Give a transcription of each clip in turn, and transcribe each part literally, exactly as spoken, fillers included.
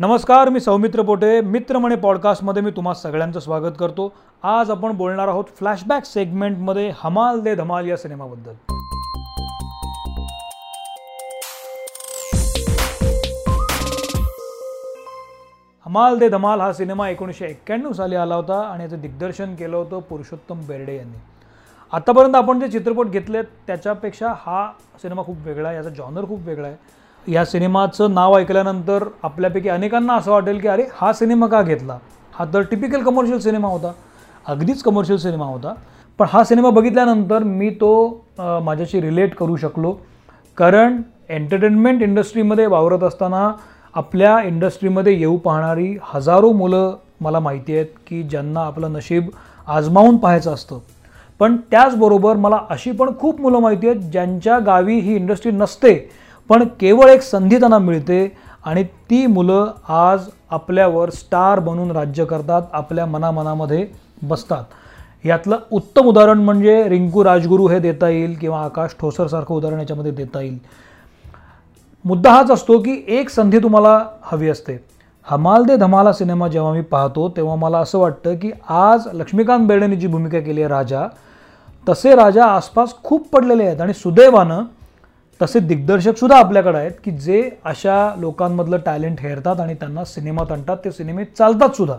नमस्कार, मी सौमित्र पोटे. मित्रमणे पॉडकास्टमध्ये मी तुम्हा सगळ्यांचं स्वागत करतो. आज आपण बोलणार आहोत फ्लॅशबॅक सेगमेंटमध्ये हमाल दे धमाल या सिनेमाबद्दल. हमाल दे धमाल हा सिनेमा एकोणीसशे एक्क्याण्णव साली आला होता आणि याचं दिग्दर्शन केलं होतं पुरुषोत्तम बेर्डे यांनी. आतापर्यंत आपण जे चित्रपट घेतलेत त्याच्यापेक्षा हा सिनेमा खूप वेगळा आहे, याचा जॉनर खूप वेगळा आहे. या सिनेमाचं नाव ऐकल्यानंतर आपल्यापैकी अनेकांना असं वाटेल की अरे हा सिनेमा का घेतला, हा तर टिपिकल कमर्शियल सिनेमा होता. अगदीच कमर्शियल सिनेमा होता, पण हा सिनेमा बघितल्यानंतर मी तो माझ्याशी रिलेट करू शकलो, कारण एंटरटेनमेंट इंडस्ट्रीमध्ये वावरत असताना आपल्या इंडस्ट्रीमध्ये येऊ पाहणारी हजारो मुलं मला माहिती आहेत की ज्यांना आपलं नशीब आजमावून पाहायचं असतं. पण त्याचबरोबर मला अशी पण खूप मुलं माहिती आहेत ज्यांच्या गावी ही इंडस्ट्री नसते, पण केवळ एक संधी त्यांना मिळते आणि ती मुलं आज आपल्यावर स्टार बनून राज्य करतात, आपल्या मनामनामध्ये बसतात. यातलं उत्तम उदाहरण म्हणजे रिंकू राजगुरू हे देता येईल किंवा आकाश ठोसरसारखं उदाहरण याच्यामध्ये देता येईल. मुद्दा हाच असतो की एक संधी तुम्हाला हवी असते. हमाल दे धमाल सिनेमा जेव्हा मी पाहतो तेव्हा मला असं वाटतं की आज लक्ष्मीकांत बेर्डेने जी भूमिका केली आहे राजा, तसे राजा आसपास खूप पडलेले आहेत आणि सुदैवानं तसे दिग्दर्शकसुद्धा आपल्याकडे आहेत की जे अशा लोकांमधलं टॅलेंट हेरतात आणि त्यांना सिनेमात आणतात, ते सिनेमे चालतातसुद्धा.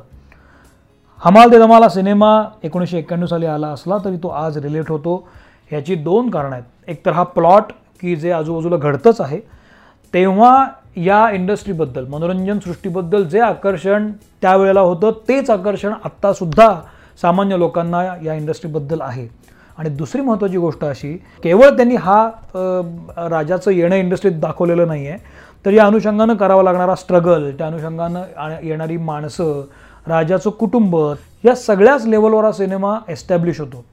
हमाल दे धमाल सिनेमा एकोणीसशे एक्क्याण्णव साली आला असला तरी तो आज रिलेट होतो. ह्याची दोन कारणं आहेत. एकतर हा प्लॉट की जे आजूबाजूला घडतंच आहे, तेव्हा या इंडस्ट्रीबद्दल, मनोरंजन सृष्टीबद्दल जे आकर्षण त्यावेळेला होतं तेच आकर्षण आत्तासुद्धा सामान्य लोकांना या इंडस्ट्रीबद्दल आहे. आणि दुसरी महत्त्वाची गोष्ट अशी, केवळ त्यांनी हा राजाचं येणं इंडस्ट्रीत दाखवलेलं नाही आहे, तर या अनुषंगानं करावा लागणारा स्ट्रगल, त्या अनुषंगानं येणारी माणसं, राजाचं कुटुंब, या सगळ्याच लेवलवर हा सिनेमा एस्टॅब्लिश होतो.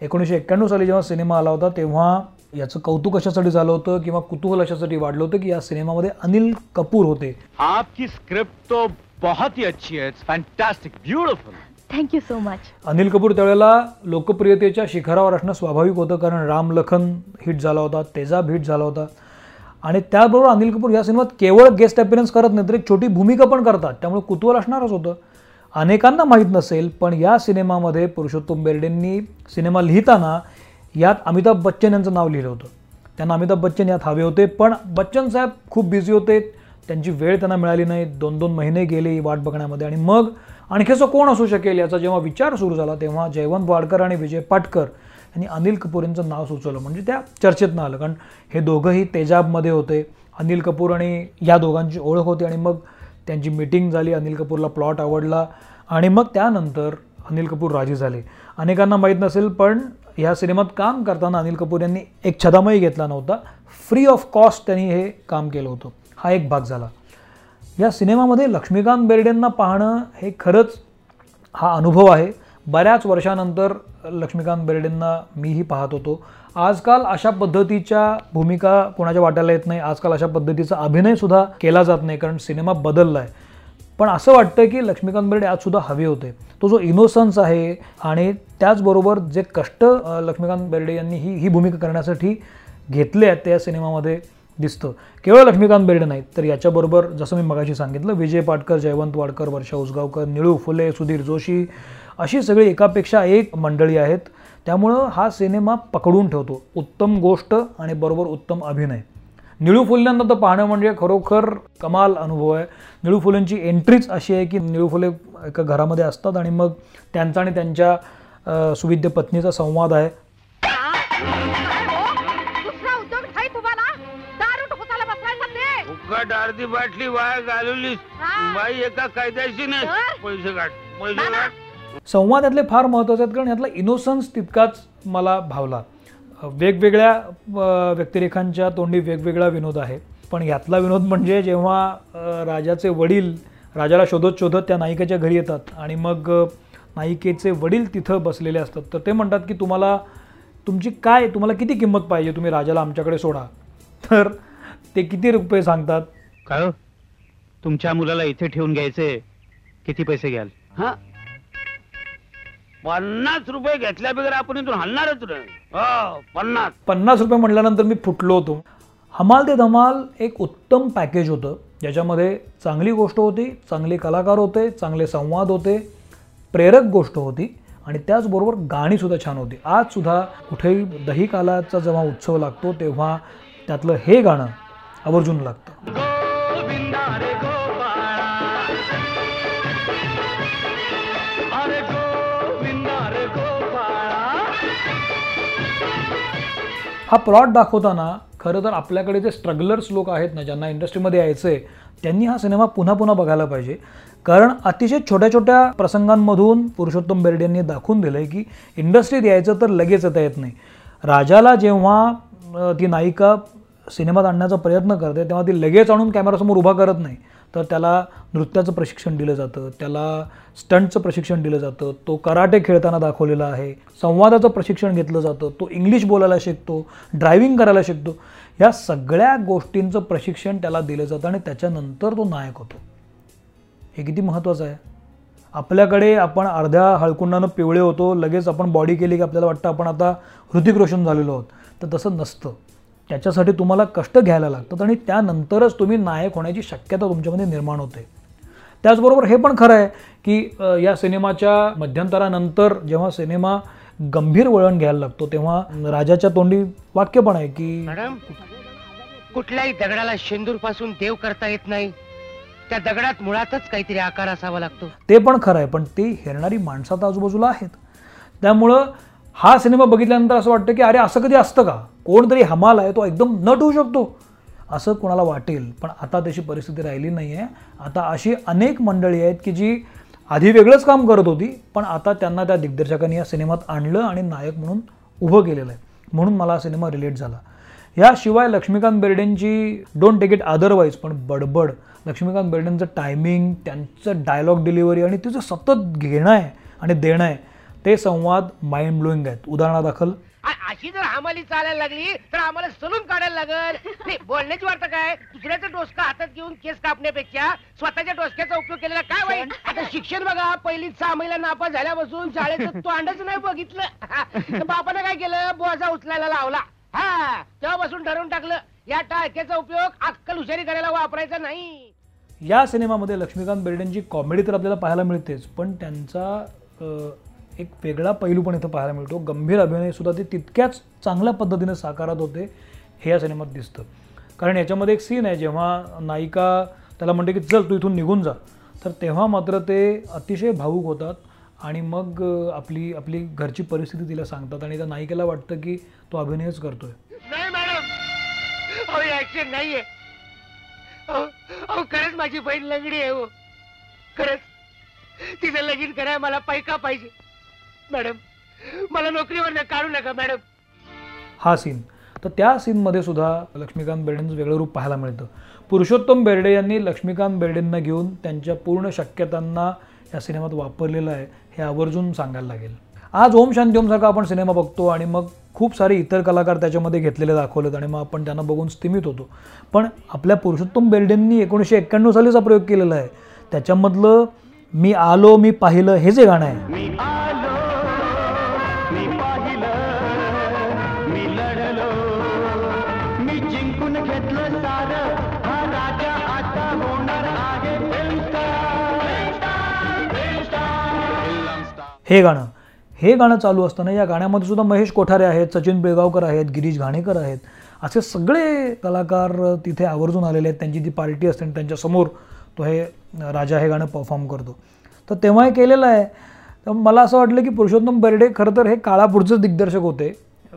एकोणीसशे एक्क्याण्णव साली जेव्हा सिनेमा आला होता तेव्हा याचं कौतुक अशासाठी झालं होतं किंवा कुतूहल अशासाठी वाढलं होतं की या सिनेमामध्ये अनिल कपूर होते. आपकी स्क्रिप्ट तो बहुत ही अच्छी है, fantastic, beautiful. Thank you so much. Anil Kapoor त्यावेळेला लोकप्रियतेच्या शिखरावर असणं स्वाभाविक होतं, कारण राम लखन हिट झाला होता, तेजाब हिट झाला होता आणि त्याबरोबर अनिल कपूर या सिनेमात केवळ गेस्ट अपिअरन्स करत नाही तर एक छोटी भूमिका पण करतात, त्यामुळे कुतूहल असणारच होतं. अनेकांना माहीत नसेल पण या सिनेमामध्ये पुरुषोत्तम बेर्डेंनी सिनेमा लिहिताना यात अमिताभ बच्चन यांचं नाव लिहिलं होतं. त्यांना अमिताभ बच्चन यात हवे होते, पण बच्चन साहेब खूप बिझी होते, त्यांची वेळ त्यांना मिळाली नाही. दोन दोन महिने गेले वाट बघण्यामध्ये आणि मग आणखी असं कोण असू शकेल याचा जेव्हा विचार सुरू झाला तेव्हा जयवंत वाडकर आणि विजय पाटकर यांनी अनिल कपूर यांचं नाव सुचवलं, म्हणजे त्या चर्चेतनं आलं, कारण हे दोघंही तेजाबमध्ये होते. अनिल कपूर आणि या दोघांची ओळख होती आणि मग त्यांची मीटिंग झाली, अनिल कपूरला प्लॉट आवडला आणि मग त्यानंतर अनिल कपूर राजी झाले. अनेकांना माहीत नसेल पण ह्या सिनेमात काम करताना अनिल कपूर यांनी एक छदामही घेतला नव्हता, फ्री ऑफ कॉस्ट त्यांनी हे काम केलं होतं. हा एक भाग झाला. या सिनेमामध्ये लक्ष्मीकांत बेर्डेंना पाहणं हे खरंच हा अनुभव आहे. बऱ्याच वर्षानंतर लक्ष्मीकांत बेर्डेंना मीही पाहत होतो. आजकाल अशा पद्धतीच्या भूमिका कोणाच्या वाटायला येत नाही, आजकाल अशा पद्धतीचा अभिनयसुद्धा केला जात नाही, कारण सिनेमा बदलला आहे. पण असं वाटतं की लक्ष्मीकांत बेर्डे आजसुद्धा हवे होते. तो जो इनोसन्स आहे आणि त्याचबरोबर जे कष्ट लक्ष्मीकांत बेर्डे यांनी ही ही भूमिका करण्यासाठी घेतले आहेत त्या सिनेमामध्ये दिसतं. केवळ लक्ष्मीकांत बेर्डे नाहीत तर याच्याबरोबर जसं मी मगाशी सांगितलं, विजय पाटकर, जयवंत वाडकर, वर्षा उसगावकर, निळू फुले, सुधीर जोशी अशी सगळी एकापेक्षा एक मंडळी आहेत. त्यामुळं हा सिनेमा पकडून ठेवतो, उत्तम गोष्ट आणि बरोबर उत्तम अभिनय. निळू फुल्यांना तर पाहणं म्हणजे खरोखर कमाल अनुभव आहे. निळू फुलेंची एंट्रीच अशी आहे की निळू फुले एका घरामध्ये असतात आणि मग त्यांचा आणि त्यांच्या सुविद्य पत्नीचा संवाद आहे. अर्धी बाटली वाया घालवलीस बाई, एका कायद्याशीने पैसे काढ, पैसे काढ. संवाद यातले फार महत्त्वाचे आहेत, कारण यातला इनोसन्स तितकाच मला भावला. वेगवेगळ्या व्यक्तिरेखांच्या तोंडी वेगवेगळा विनोद आहे, पण यातला विनोद म्हणजे जेव्हा राजाचे वडील राजाला शोधत शोधत त्या नायिकेच्या घरी येतात आणि मग नायिकेचे वडील तिथं बसलेले असतात, तर ते म्हणतात की तुम्हाला तुमची काय, तुम्हाला किती किंमत पाहिजे, तुम्ही राजाला आमच्याकडे सोडा. तर ते किती रुपये सांगतात, काय तुमच्या मुलाला इथे ठेवून घ्यायचे, किती पैसे घ्याल? हा पन्नास रुपये घेतल्याबरोबर आपण इथून हलणारच. पन्नास पन्नास रुपये म्हटल्यानंतर मी फुटलो होतो. हमाल ते धमाल एक उत्तम पॅकेज होतं, ज्याच्यामध्ये चांगली गोष्ट होती, चांगले कलाकार होते, चांगले संवाद होते, प्रेरक गोष्ट होती आणि त्याचबरोबर गाणीसुद्धा छान होती. आजसुद्धा कुठेही दही कालाचा जेव्हा उत्सव लागतो तेव्हा त्यातलं हे गाणं आवर्जून लागतं. हा प्लॉट दाखवताना खरं तर आपल्याकडे जे स्ट्रगलर्स लोक आहेत ना, ज्यांना इंडस्ट्रीमध्ये यायचं आहे, त्यांनी हा सिनेमा पुन्हा पुन्हा बघायला पाहिजे. कारण अतिशय छोट्या छोट्या प्रसंगांमधून पुरुषोत्तम बेर्डे यांनी दाखवून दिलं आहे की इंडस्ट्रीत यायचं तर लगेच येता येत नाही. राजाला जेव्हा ती नायिका सिनेमात आणण्याचा प्रयत्न करते तेव्हा ती लगेच आणून कॅमेरासमोर उभा करत नाही, तर त्याला नृत्याचं प्रशिक्षण दिलं जातं, त्याला स्टंटचं प्रशिक्षण दिलं जातं, तो कराटे खेळताना दाखवलेला आहे, संवादाचं प्रशिक्षण घेतलं जातं, तो इंग्लिश बोलायला शिकतो, ड्रायव्हिंग करायला शिकतो, ह्या सगळ्या गोष्टींचं प्रशिक्षण त्याला दिलं जातं आणि त्याच्यानंतर तो नायक होतो. हे किती महत्त्वाचं आहे. आपल्याकडे आपण अर्ध्या हळकुंडानं पिवळे होतो, लगेच आपण बॉडी केली की आपल्याला वाटतं आपण आता हृतिक रोशन झालेलो आहोत, तर तसं नसतं. त्याच्यासाठी तुम्हाला कष्ट घ्यायला लागतात आणि त्यानंतरच तुम्ही नायक होण्याची शक्यता तुमच्यामध्ये निर्माण होते. त्याचबरोबर हे पण खरं आहे की या सिनेमाच्या मध्यंतरानंतर जेव्हा सिनेमा गंभीर वळण घ्यायला लागतो तेव्हा राजाच्या तोंडी वाक्य पण आहे की मॅडम, कुठल्याही दगडाला शेंदूर पासून देव करता येत नाही, त्या दगडात मुळातच काहीतरी आकार असावा लागतो. ते पण खरं आहे, पण ती हेरणारी माणसं आता आजूबाजूला आहेत. त्यामुळं हा सिनेमा बघितल्यानंतर असं वाटतं की अरे असं कधी असतं का, कोणतरी हमाल आहे तो एकदम नट होऊ शकतो असं कोणाला वाटेल. पण आता तशी परिस्थिती राहिली नाही आहे. आता अशी अनेक मंडळी आहेत की जी आधी वेगळंच काम करत होती, पण आता त्यांना त्या दिग्दर्शकांनी या सिनेमात आणलं आणि नायक म्हणून उभं केलेलं आहे, म्हणून मला हा सिनेमा रिलेट झाला. याशिवाय लक्ष्मीकांत बेर्डेंची डोंट टेक इट अदरवाईज पण बडबड, लक्ष्मीकांत बेर्डेंचं टायमिंग, त्यांचं डायलॉग डिलिव्हरी आणि तिचं सतत घेणं आहे आणि देणं आहे, ते संवाद माइंड ब्लोईंग आहेत. उदाहरणादाखल अशी जर हमाली चालायला लागली तर आम्हाला सलून काढायला लागल. बोलण्याची वार्ता काय, दुसऱ्याचा डोसका हातात घेऊन केस कापण्यापेक्षा स्वतःच्या डोसक्याचा उपयोग केलेला काय वाईट. आता शिक्षण बघा, पहिली सहा महिला नापास झाल्यापासून शाळेचं तोंडच नाही बघितलं. बापानं काय केलं, बोजा उचलायला लावला. हा तेव्हापासून ठरवून टाकलं या टाळक्याचा उपयोग अक्कल हुशारी करायला वापरायचा नाही. या सिनेमामध्ये लक्ष्मीकांत बेर्डेंची कॉमेडी तर आपल्याला पाहायला मिळतेच, पण त्यांचा एक वेगळा पैलू पण इथं पाहायला मिळतो. गंभीर अभिनयसुद्धा ते तितक्याच चांगल्या पद्धतीने साकारत होते हे या सिनेमात दिसतं. कारण याच्यामध्ये एक सीन आहे जेव्हा नायिका त्याला म्हणते की चल तू इथून निघून जा, तर तेव्हा मात्र ते अतिशय भावूक होतात आणि मग आपली आपली घरची परिस्थिती तिला सांगतात आणि त्या नायिकेला वाटतं की तो अभिनयच करतोय. नाही मॅडम, अहो ॲक्शन नाही आहे. अहो खरंच माझी बहीण लंगडी आहे. हो खरंच तिचं लगीन करायला मला पैका पाहिजे. मॅडम मला नोकरीवर काढू नका मॅडम. हा सीन, तर त्या सीनमध्ये सुद्धा लक्ष्मीकांत बेर्डेंचं वेगळं रूप पाहायला मिळतं. पुरुषोत्तम बेर्डे यांनी लक्ष्मीकांत बेर्डेंना घेऊन त्यांच्या पूर्ण शक्यतांना या सिनेमात वापरलेलं आहे हे आवर्जून सांगायला लागेल. आज ओम शांती ओमसारखा आपण सिनेमा बघतो आणि मग खूप सारे इतर कलाकार त्याच्यामध्ये घेतलेले दाखवलेत आणि मग आपण त्यांना बघून स्थिमित होतो. पण आपल्या पुरुषोत्तम बेर्डेंनी एकोणीसशे एक्क्याण्णव सालीचा प्रयोग केलेला आहे. त्याच्यामधलं मी आलो मी पाहिलं हे जे गाणं आहे, हे गाणं हे गाणं चालू असताना या गाण्यामध्ये सुद्धा महेश कोठारे आहेत, सचिन बिळगावकर आहेत, गिरीश घाणेकर आहेत, असे सगळे कलाकार तिथे आवर्जून आलेले आहेत. त्यांची ती पार्टी असते आणि त्यांच्यासमोर तो हे राजा हे गाणं परफॉर्म करतो, तर तेव्हा हे केलेलं आहे. तर मला असं वाटलं की पुरुषोत्तम बेर्डे खरं तर हे काळापुढचेच दिग्दर्शक होते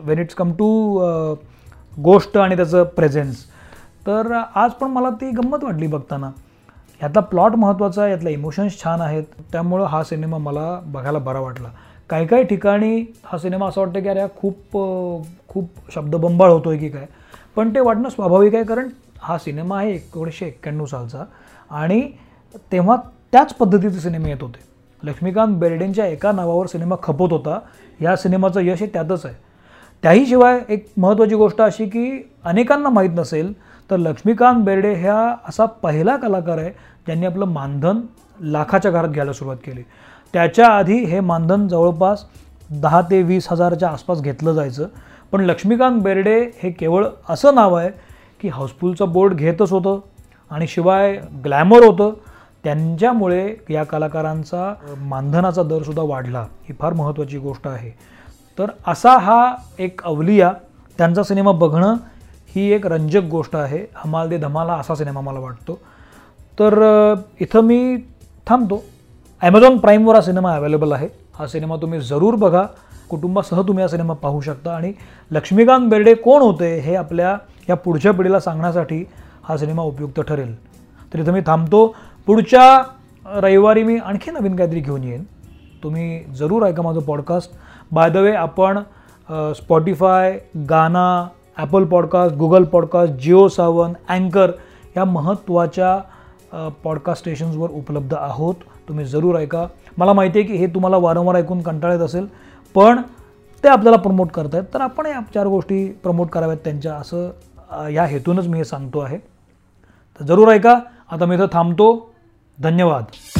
वेन इट्स कम टू गोष्ट आणि त्याचं प्रेझेन्स. तर आज पण मला ती गंमत वाटली बघताना. यातला प्लॉट महत्त्वाचा आहे, यातला इमोशन्स छान आहेत, त्यामुळं हा सिनेमा मला बघायला बरा वाटला. काही काही ठिकाणी हा सिनेमा असं वाटतं की अरे खूप खूप शब्दबंबाळ होतो आहे की काय, पण ते वाटणं स्वाभाविक आहे. कारण हा सिनेमा आहे एकोणीसशे एक्क्याण्णव सालचा आणि तेव्हा त्याच पद्धतीचे सिनेमे येत होते. लक्ष्मीकांत बेर्डेंच्या एका नावावर सिनेमा खपत होता. या सिनेमाचं यश हे त्यातच आहे. त्याही शिवाय एक महत्त्वाची गोष्ट अशी की अनेकांना माहीत नसेल तर लक्ष्मीकांत बेर्डे ह्या असा पहिला कलाकार आहे ज्यांनी आपलं मानधन लाखाच्या घरात घ्यायला सुरुवात केली. त्याच्या आधी हे मानधन जवळपास दहा ते वीस हजाराच्या आसपास घेतलं जायचं, पण लक्ष्मीकांत बेर्डे हे केवळ असं नाव आहे की हाऊसफुलचं बोर्ड घेतच होतं आणि शिवाय ग्लॅमर होतं, त्यांच्यामुळे या कलाकारांचा मानधनाचा दरसुद्धा वाढला, ही फार महत्त्वाची गोष्ट आहे. तर असा हा एक अवलिया, त्यांचा सिनेमा बघणं ही एक रंजक गोष्ट आहे. हमाल दे धमाल असा सिनेमा मला वाटतो. तर इथं मी थांबतो. ॲमेझॉन प्राईमवर हा सिनेमा अवेलेबल आहे. हा सिनेमा तुम्ही जरूर बघा, कुटुंबासह तुम्ही हा सिनेमा पाहू शकता. आणि लक्ष्मीकांत बेर्डे कोण होते हे आपल्या या पुढच्या पिढीला सांगण्यासाठी हा सिनेमा उपयुक्त ठरेल. तर इथं मी थांबतो. पुढच्या रविवारी मी आणखी नवीन काहीतरी घेऊन येईन. तुम्ही जरूर ऐका माझं पॉडकास्ट. बाय द वे, आपण Spotify, Gaana, Apple podcast, Google podcast, Jio Saavn, अँकर या महत्त्वाच्या पॉडकास्ट स्टेशन्सवर उपलब्ध आहोत. तुम्ही जरूर ऐका. मला माहिती आहे की हे तुम्हाला वारंवार ऐकून कंटाळत असेल, पण ते आपल्याला प्रमोट करत आहेत, तर आपण या चार गोष्टी प्रमोट कराव्यात त्यांच्या, असं या हेतूनच मी हे सांगतो आहे. तर जरूर ऐका. आता मी इथं थांबतो. धन्यवाद.